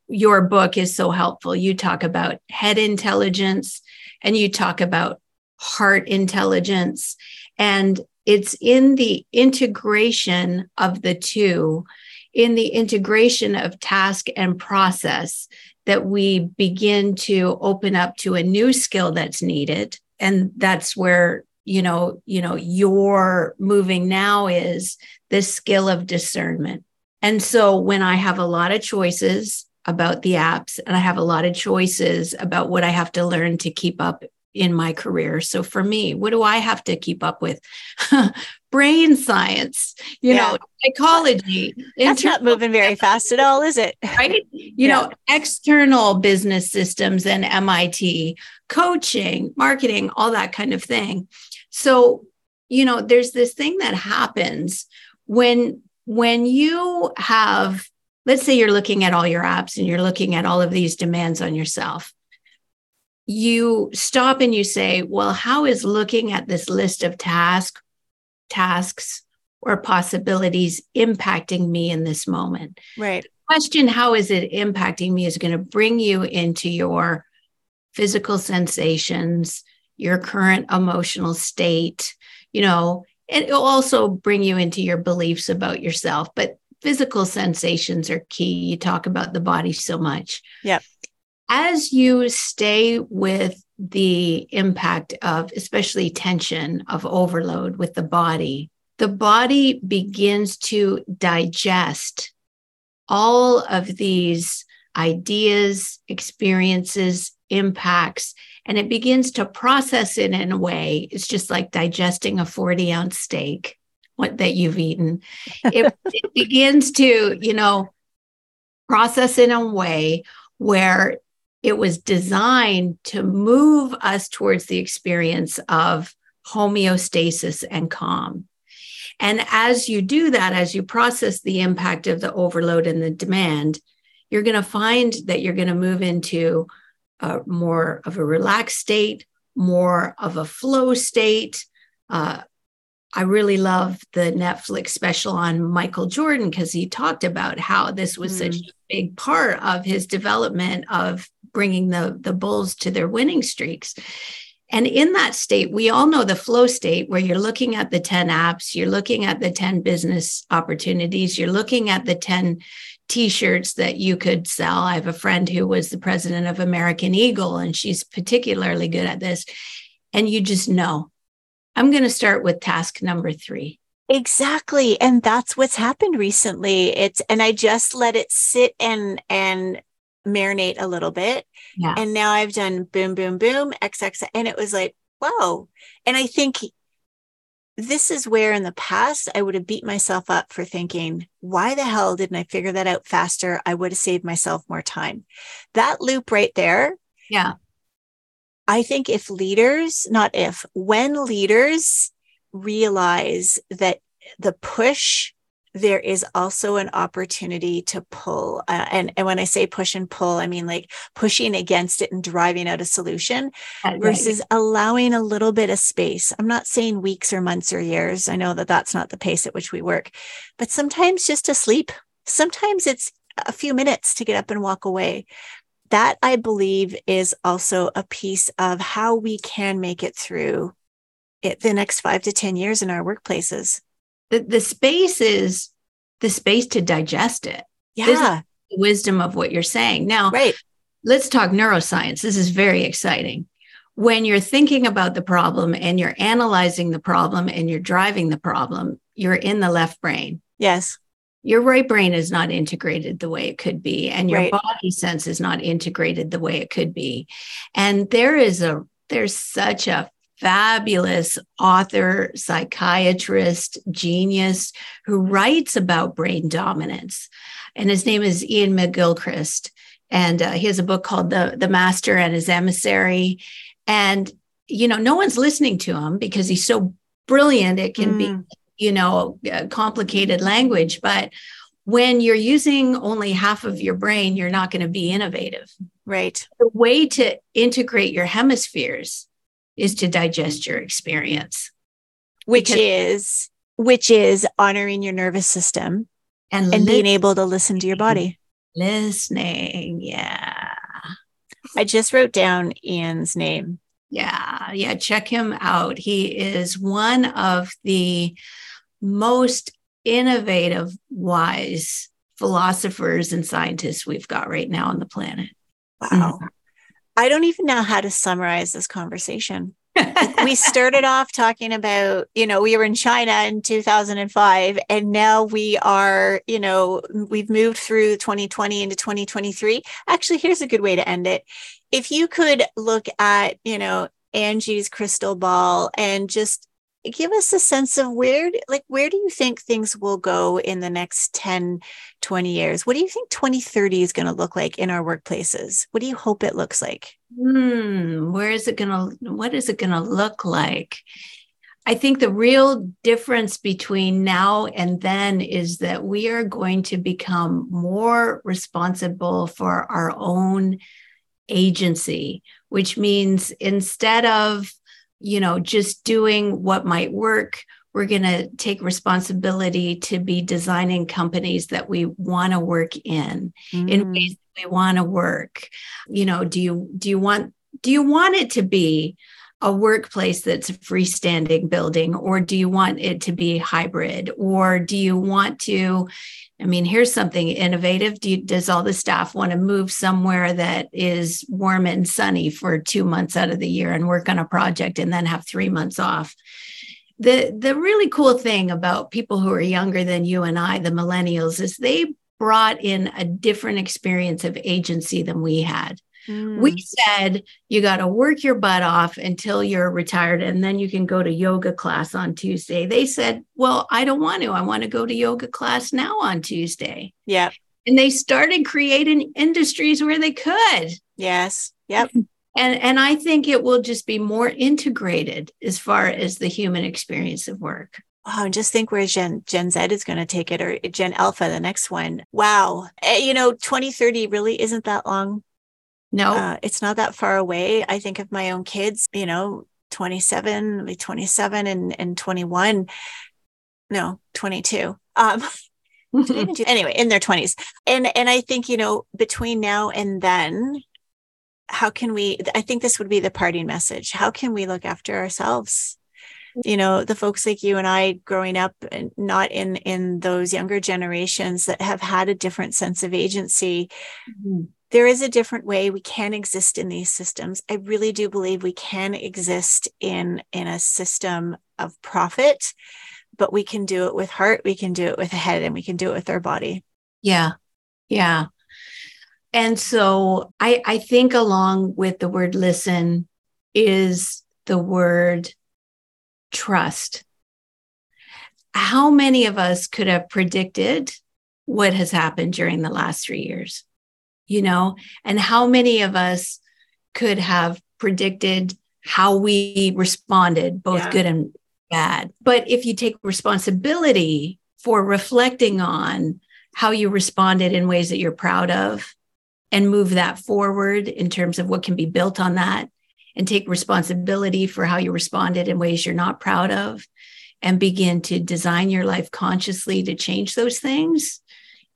your book is so helpful. You talk about head intelligence and you talk about heart intelligence. And it's in the integration of the two, in the integration of task and process, that we begin to open up to a new skill that's needed. And that's where you know, you're moving now is this skill of discernment. And so when I have a lot of choices about the apps and I have a lot of choices about what I have to learn to keep up in my career. So for me, what do I have to keep up with? Brain science, you know, psychology. That's not moving very fast at all, is it? Right? You know, external business systems and MIT, coaching, marketing, all that kind of thing. So, you know, there's this thing that happens when you have, let's say you're looking at all your apps and you're looking at all of these demands on yourself. You stop and you say, well, how is looking at this list of tasks or possibilities impacting me in this moment? Right. The question, how is it impacting me, is going to bring you into your physical sensations, your current emotional state, you know, and it'll also bring you into your beliefs about yourself. But physical sensations are key. You talk about the body so much. Yep. As you stay with the impact of, especially tension of overload with the body begins to digest all of these ideas, experiences, impacts, and it begins to process it in a way. It's just like digesting a 40-ounce steak that you've eaten. It begins to, you know, process in a way where it was designed to move us towards the experience of homeostasis and calm. And as you do that, as you process the impact of the overload and the demand, you're going to find that you're going to move into more of a relaxed state, more of a flow state. I really love the Netflix special on Michael Jordan because he talked about how this was such a big part of his development of bringing the Bulls to their winning streaks. And in that state, we all know the flow state where you're looking at the 10 apps, you're looking at the 10 business opportunities, you're looking at the 10 T-shirts that you could sell. I have a friend who was the president of American Eagle, and she's particularly good at this. And you just know, I'm going to start with task number 3. Exactly. And that's what's happened recently. And I just let it sit and marinate a little bit. Yeah. And now I've done boom, boom, boom, XX. And it was like, whoa. And I think this is where in the past I would have beat myself up for thinking, why the hell didn't I figure that out faster? I would have saved myself more time. That loop right there. Yeah. I think when leaders realize that the push, there is also an opportunity to pull. And when I say push and pull, I mean like pushing against it and driving out a solution versus allowing a little bit of space. I'm not saying weeks or months or years. I know that that's not the pace at which we work, but sometimes just to sleep. Sometimes it's a few minutes to get up and walk away. That, I believe, is also a piece of how we can make it through the next 5 to 10 years in our workplaces. The space is the space to digest it. Yeah. This is the wisdom of what you're saying. Now, Let's talk neuroscience. This is very exciting. When you're thinking about the problem and you're analyzing the problem and you're driving the problem, you're in the left brain. Yes. Your right brain is not integrated the way it could be. And your body sense is not integrated the way it could be. And there's such a fabulous author, psychiatrist, genius who writes about brain dominance. And his name is Ian McGilchrist. And he has a book called The Master and His Emissary. And, no one's listening to him because he's so brilliant. It can be, complicated language. But when you're using only half of your brain, you're not going to be innovative. Right. The way to integrate your hemispheres is to digest your experience, which is honoring your nervous system and being able to listen to your body. Listening. Yeah. I just wrote down Ian's name. Yeah. Yeah. Check him out. He is one of the most innovative, wise philosophers and scientists we've got right now on the planet. Wow. Mm-hmm. I don't even know how to summarize this conversation. We started off talking about, we were in China in 2005, and now we are, we've moved through 2020 into 2023. Actually, here's a good way to end it. If you could look at, Angie's crystal ball and just give us a sense of where do you think things will go in the next 10, 20 years? What do you think 2030 is going to look like in our workplaces? What do you hope it looks like? What is it going to look like? I think the real difference between now and then is that we are going to become more responsible for our own agency, which means instead of just doing what might work, we're going to take responsibility to be designing companies that we want to work in ways that we want to work. Do you want it to be a workplace that's a freestanding building, or do you want it to be hybrid, or do you want to? I mean, here's something innovative. Does all the staff want to move somewhere that is warm and sunny for 2 months out of the year and work on a project and then have 3 months off? The really cool thing about people who are younger than you and I, the millennials, is they brought in a different experience of agency than we had. We said, you got to work your butt off until you're retired, and then you can go to yoga class on Tuesday. They said, well, I don't want to. I want to go to yoga class now on Tuesday. Yeah. And they started creating industries where they could. Yes. Yep. And I think it will just be more integrated as far as the human experience of work. Wow, and just think where Gen Z is going to take it, or Gen Alpha, the next one. Wow. 2030 really isn't that long. No. It's not that far away. I think of my own kids, 27 and 21. No, 22. Anyway, in their 20s. And I think, between now and then, how can we, I think this would be the parting message. How can we look after ourselves? The folks like you and I growing up, and not in those younger generations that have had a different sense of agency. Mm-hmm. There is a different way we can exist in these systems. I really do believe we can exist in a system of profit, but we can do it with heart, we can do it with a head, and we can do it with our body. Yeah. Yeah. And so I think along with the word listen is the word trust. How many of us could have predicted what has happened during the last 3 years? And how many of us could have predicted how we responded, both good and bad? But if you take responsibility for reflecting on how you responded in ways that you're proud of, and move that forward in terms of what can be built on that, and take responsibility for how you responded in ways you're not proud of, and begin to design your life consciously to change those things,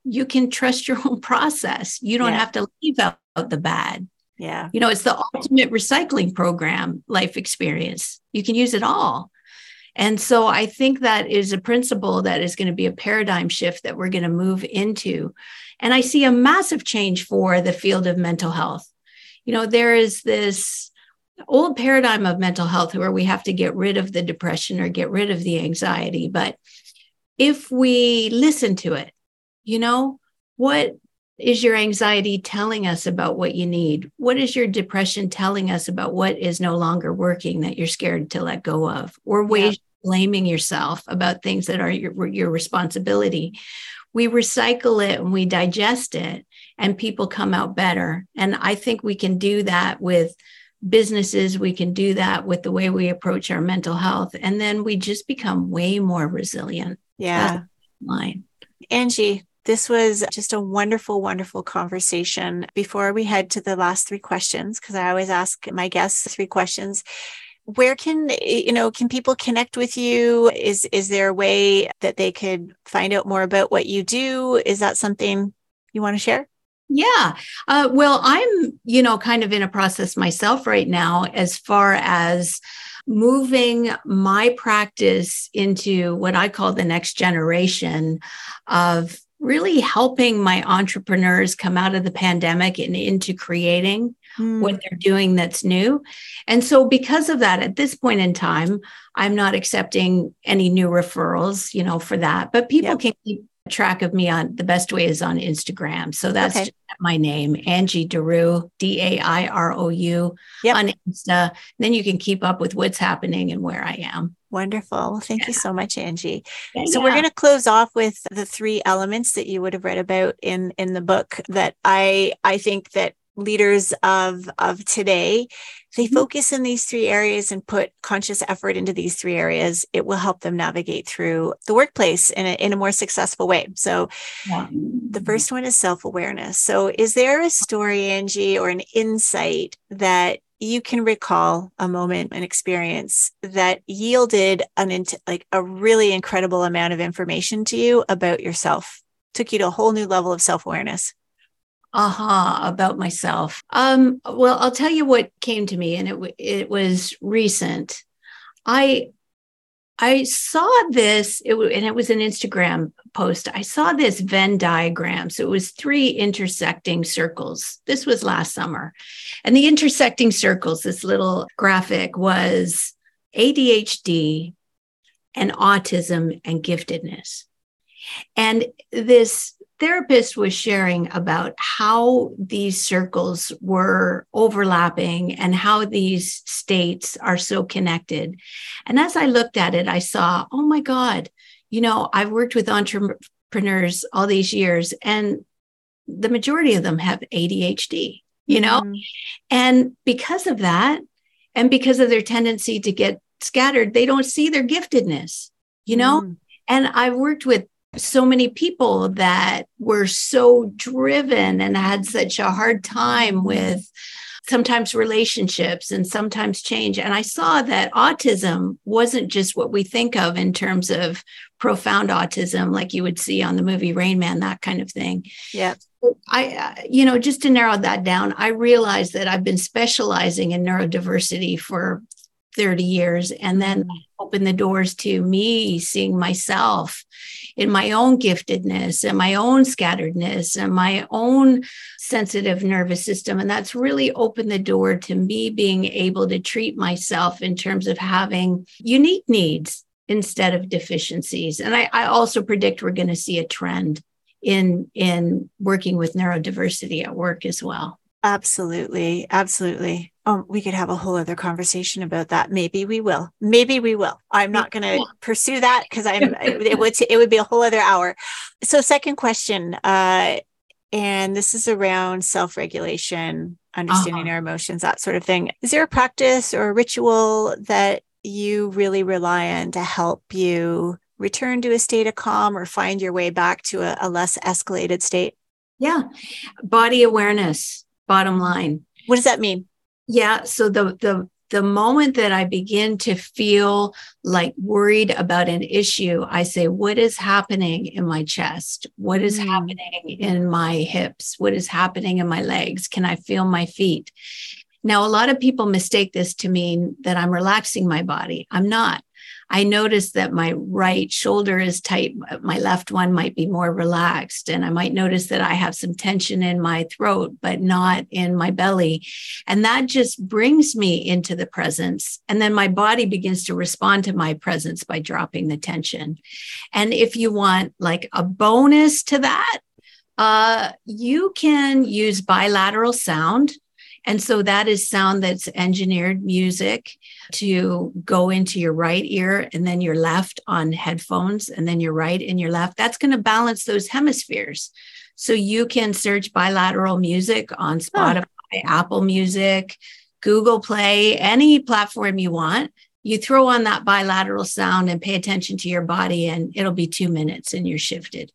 you can trust your own process. You don't have to leave out the bad. Yeah. It's the ultimate recycling program, life experience. You can use it all. And so I think that is a principle that is going to be a paradigm shift that we're going to move into. And I see a massive change for the field of mental health. There is this old paradigm of mental health where we have to get rid of the depression or get rid of the anxiety. But if we listen to it, what is your anxiety telling us about what you need? What is your depression telling us about what is no longer working that you're scared to let go of? Or ways you're blaming yourself about things that are your responsibility. We recycle it and we digest it, and people come out better. And I think we can do that with businesses. We can do that with the way we approach our mental health. And then we just become way more resilient. Yeah. Line. Angie, this was just a wonderful, wonderful conversation. Before we head to the last three questions, because I always ask my guests three questions, where can people connect with you? Is there a way that they could find out more about what you do? Is that something you want to share? Yeah. Well, I'm, kind of in a process myself right now, as far as moving my practice into what I call the next generation of really helping my entrepreneurs come out of the pandemic and into creating what they're doing that's new. And so because of that, at this point in time, I'm not accepting any new referrals, for that. But people can keep track of me on, the best way is on Instagram. So that's just my name, Angie Dairou, Dairou on Insta. Then you can keep up with what's happening and where I am. Wonderful. Thank you so much, Angie. So we're going to close off with the three elements that you would have read about in the book that I think that leaders of today, they focus in these three areas and put conscious effort into these three areas. It will help them navigate through the workplace in a more successful way. So the first one is self-awareness. So is there a story, Angie, or an insight that you can recall, a moment, an experience that yielded a really incredible amount of information to you about yourself, took you to a whole new level of self-awareness? About myself. Well, I'll tell you what came to me, and it was recent. I saw this, and it was an Instagram post. I saw this Venn diagram. So it was three intersecting circles. This was last summer. And the intersecting circles, this little graphic, was ADHD and autism and giftedness. And this therapist was sharing about how these circles were overlapping and how these states are so connected. And as I looked at it, I saw, oh my God, I've worked with entrepreneurs all these years, and the majority of them have ADHD. you know? Mm-hmm. And because of that, and because of their tendency to get scattered, they don't see their giftedness, you know? Mm-hmm. And I've worked with so many people that were so driven and had such a hard time with sometimes relationships and sometimes change. And I saw that autism wasn't just what we think of in terms of profound autism, like you would see on the movie Rain Man, that kind of thing. Yeah. I just to narrow that down, I realized that I've been specializing in neurodiversity for 30 years. And then opened the doors to me seeing myself in my own giftedness and my own scatteredness and my own sensitive nervous system. And that's really opened the door to me being able to treat myself in terms of having unique needs instead of deficiencies. And I also predict we're going to see a trend in working with neurodiversity at work as well. Absolutely. Absolutely. Oh, we could have a whole other conversation about that. Maybe we will. I'm not going to pursue that because it would be a whole other hour. So second question, and this is around self-regulation, understanding our emotions, that sort of thing. Is there a practice or a ritual that you really rely on to help you return to a state of calm or find your way back to a less escalated state? Yeah. Body awareness, bottom line. What does that mean? Yeah. So the moment that I begin to feel like worried about an issue, I say, what is happening in my chest? What is happening in my hips? What is happening in my legs? Can I feel my feet? Now, a lot of people mistake this to mean that I'm relaxing my body. I'm not. I notice that my right shoulder is tight. My left one might be more relaxed. And I might notice that I have some tension in my throat, but not in my belly. And that just brings me into the presence. And then my body begins to respond to my presence by dropping the tension. And if you want like a bonus to that, you can use bilateral sound. And so that is sound that's engineered music to go into your right ear and then your left on headphones and then your right and your left. That's going to balance those hemispheres. So you can search bilateral music on Spotify, Apple Music, Google Play, any platform you want. You throw on that bilateral sound and pay attention to your body and it'll be 2 minutes and you're shifted.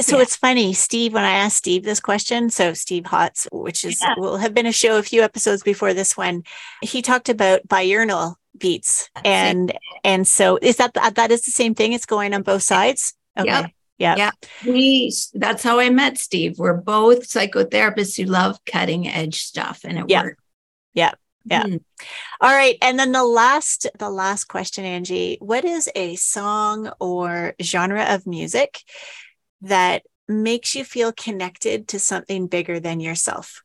So It's funny, Steve, when I asked Steve this question, so Steve Hotz, which is will have been a show a few episodes before this one, he talked about biurnal beats. And so is that is the same thing? It's going on both sides? Okay. Yeah. That's how I met Steve. We're both psychotherapists who love cutting edge stuff and it worked. Yeah. Mm. All right. And then the last question, Angie, what is a song or genre of music that makes you feel connected to something bigger than yourself?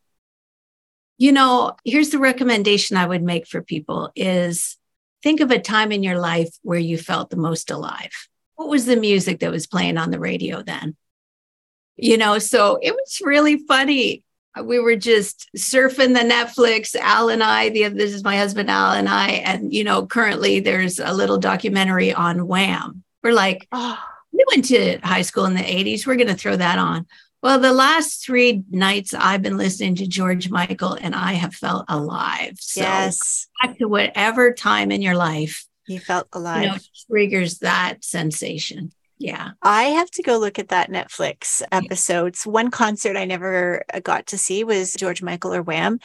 You know, here's the recommendation I would make for people is think of a time in your life where you felt the most alive. What was the music that was playing on the radio then? You know, so it was really funny. We were just surfing the Netflix, Al and I, this is my husband, Al and I, and, you know, currently there's a little documentary on Wham! We're like, we went to high school in the 80s. We're going to throw that on. Well, the last 3 nights I've been listening to George Michael and I have felt alive. So back to whatever time in your life you felt alive, you know, triggers that sensation. Yeah. I have to go look at that Netflix episodes. One concert I never got to see was George Michael or Wham,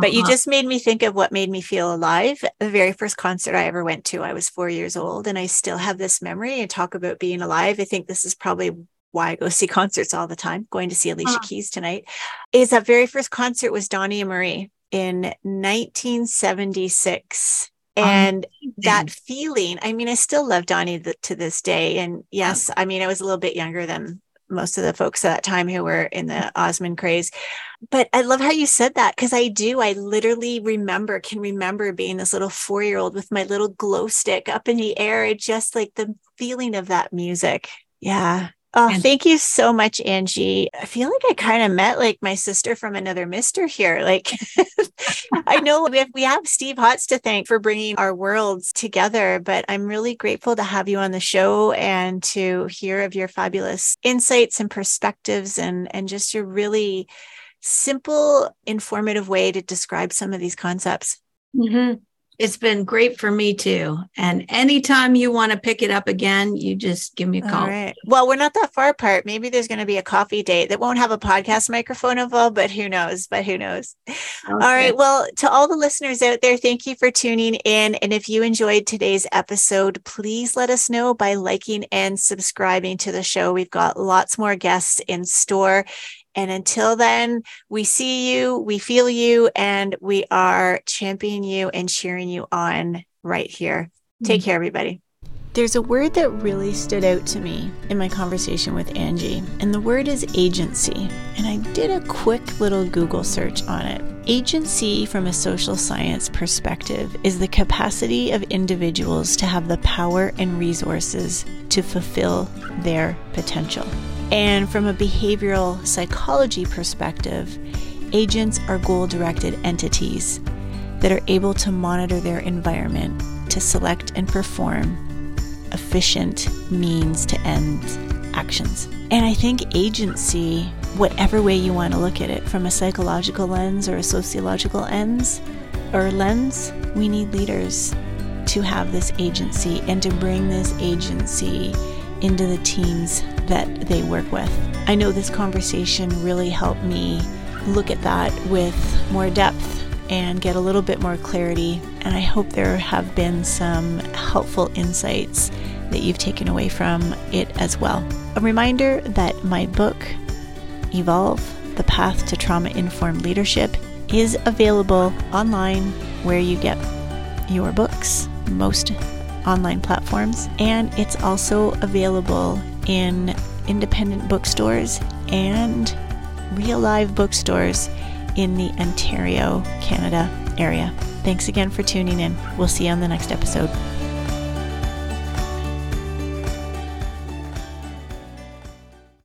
but you just made me think of what made me feel alive. The very first concert I ever went to, I was 4 years old and I still have this memory and talk about being alive. I think this is probably why I go see concerts all the time, going to see Alicia Keys tonight, is that very first concert was Donnie and Marie in 1976. And that feeling, I mean, I still love Donnie to this day. And yes, I mean, I was a little bit younger than most of the folks at that time who were in the Osmond craze. But I love how you said that because I literally can remember being this little 4-year-old with my little glow stick up in the air, just like the feeling of that music. Yeah. Oh, thank you so much, Angie. I feel like I kind of met like my sister from another mister here. Like, I know we have Steve Hotz to thank for bringing our worlds together, but I'm really grateful to have you on the show and to hear of your fabulous insights and perspectives and just your really simple, informative way to describe some of these concepts. Mm-hmm. It's been great for me too. And anytime you want to pick it up again, you just give me a call. All right. Well, we're not that far apart. Maybe there's going to be a coffee date that won't have a podcast microphone involved, but who knows? Okay. All right. Well, to all the listeners out there, thank you for tuning in. And if you enjoyed today's episode, please let us know by liking and subscribing to the show. We've got lots more guests in store. And until then, we see you, we feel you, and we are championing you and cheering you on right here. Take care, everybody. There's a word that really stood out to me in my conversation with Angie, and the word is agency. And I did a quick little Google search on it. Agency, from a social science perspective, is the capacity of individuals to have the power and resources to fulfill their potential. And from a behavioral psychology perspective, agents are goal-directed entities that are able to monitor their environment to select and perform efficient means to end actions. And I think agency, whatever way you want to look at it, from a psychological lens or a sociological lens, we need leaders to have this agency and to bring this agency into the teams that they work with. I know this conversation really helped me look at that with more depth and get a little bit more clarity. And I hope there have been some helpful insights that you've taken away from it as well. A reminder that my book, Evolve: The Path to Trauma-Informed Leadership, is available online where you get your books, most online platforms, and it's also available in independent bookstores and real live bookstores in the Ontario, Canada area. Thanks again for tuning in. We'll see you on the next episode.